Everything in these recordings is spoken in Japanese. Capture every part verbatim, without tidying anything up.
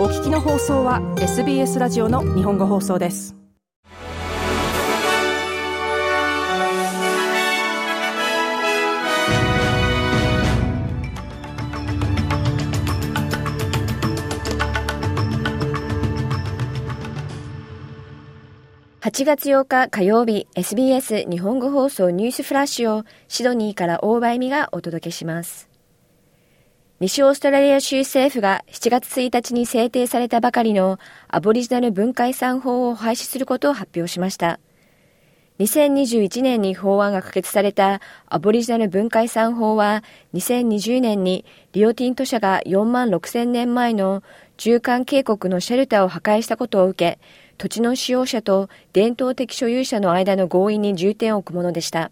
お聞きの放送は エスビーエス ラジオの日本語放送です。はちがつようか火曜日、 エスビーエス 日本語放送ニュースフラッシュをシドニーから大場恵美がお届けします。西オーストラリア州政府がしちがつついたちに制定されたばかりのアボリジナル文化遺産法を廃止することを発表しました。にせんにじゅういちねんに法案が可決されたアボリジナル文化遺産法は、にせんにじゅうねんにリオティント社がよんまんろくせんねんまえの中間渓谷のシェルターを破壊したことを受け、土地の使用者と伝統的所有者の間の合意に重点を置くものでした。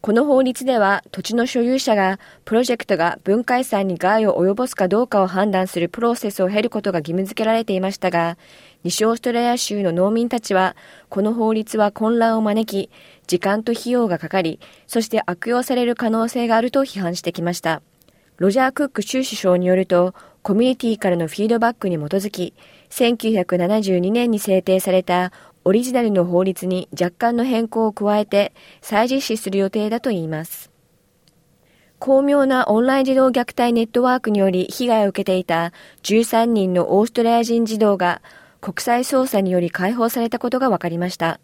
この法律では、土地の所有者がプロジェクトが文化遺産に害を及ぼすかどうかを判断するプロセスを経ることが義務付けられていましたが、西オーストラリア州の農民たちは、この法律は混乱を招き、時間と費用がかかり、そして悪用される可能性があると批判してきました。ロジャー・クック州首相によると、コミュニティからのフィードバックに基づき、せんきゅうひゃくななじゅうにねんに制定されたオリジナルの法律に若干の変更を加えて再実施する予定だといいます。巧妙なオンライン児童虐待ネットワークにより被害を受けていたじゅうさんにんのオーストラリア人児童が国際捜査により解放されたことが分かりました。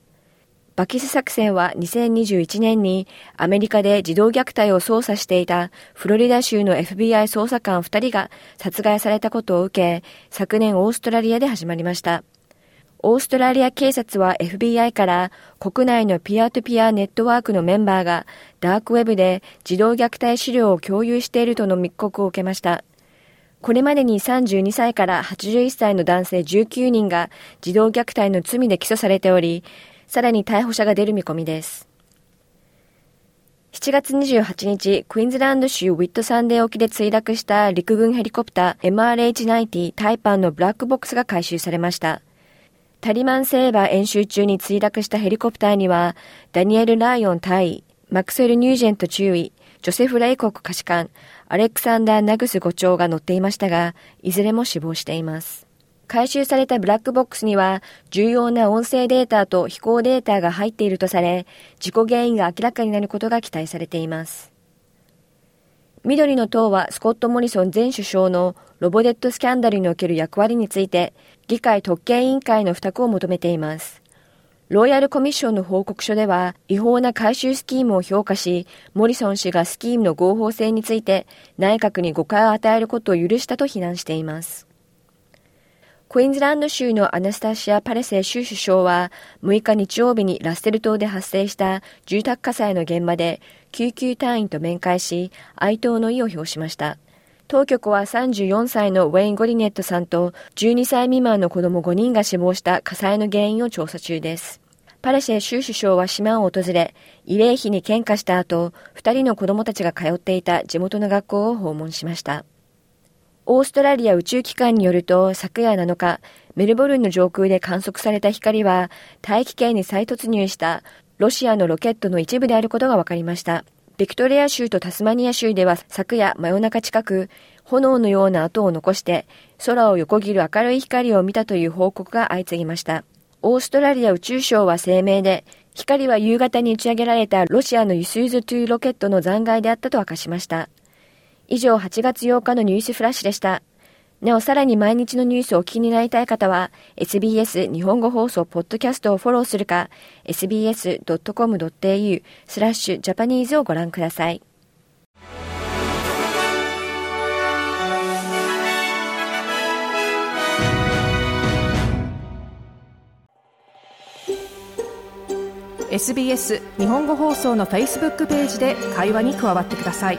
バキス作戦はにせんにじゅういちねんにアメリカで児童虐待を捜査していたフロリダ州の エフビーアイ 捜査官ふたりが殺害されたことを受け、昨年オーストラリアで始まりました。オーストラリア警察は エフビーアイ から国内のピアトゥピアネットワークのメンバーがダークウェブで児童虐待資料を共有しているとの密告を受けました。これまでにさんじゅうにさいからはちじゅういっさいの男性じゅうきゅうにんが児童虐待の罪で起訴されており、さらに逮捕者が出る見込みです。しちがつにじゅうはちにち、クイーンズランド州ウィットサンデー沖で墜落した陸軍ヘリコプター エムアールエイチきゅうじゅう タイパンのブラックボックスが回収されました。タリマンセーバー演習中に墜落したヘリコプターには、ダニエル・ライオン大尉、マクスウェル・ニュージェント中尉、ジョセフ・レイコック下士官、アレクサンダー・ナグス伍長が乗っていましたが、いずれも死亡しています。回収されたブラックボックスには重要な音声データと飛行データが入っているとされ、事故原因が明らかになることが期待されています。緑の党はスコット・モリソン前首相のロボデットスキャンダルにおける役割について、議会特権委員会の付託を求めています。ロイヤルコミッションの報告書では、違法な回収スキームを評価し、モリソン氏がスキームの合法性について内閣に誤解を与えることを許したと非難しています。クイーンズランド州のアナスタシア・パレセ州首相はむいか日曜日にラッセル島で発生した住宅火災の現場で救急隊員と面会し、哀悼の意を表しました。当局はさんじゅうよんさいのウェイン・ゴリネットさんとじゅうにさいみまんの子供ごにんが死亡した火災の原因を調査中です。パレシェ州首相は島を訪れ、慰霊碑に献花した後、ふたりの子供たちが通っていた地元の学校を訪問しました。オーストラリア宇宙機関によると、昨夜なのか、メルボルンの上空で観測された光は、大気圏に再突入したロシアのロケットの一部であることが分かりました。ビクトリア州とタスマニア州では昨夜真夜中近く、炎のような跡を残して、空を横切る明るい光を見たという報告が相次ぎました。オーストラリア宇宙省は声明で、光は夕方に打ち上げられたロシアのユスーズにロケットの残骸であったと明かしました。以上、はちがつようかのニュースフラッシュでした。なお、さらに毎日のニュースをお聞きになりたい方は、エスビーエス 日本語放送ポッドキャストをフォローするか、エスビーエスドットコムドットエーユー スラッシュジャパニーズをご覧ください。エスビーエス 日本語放送の Facebook ページで会話に加わってください。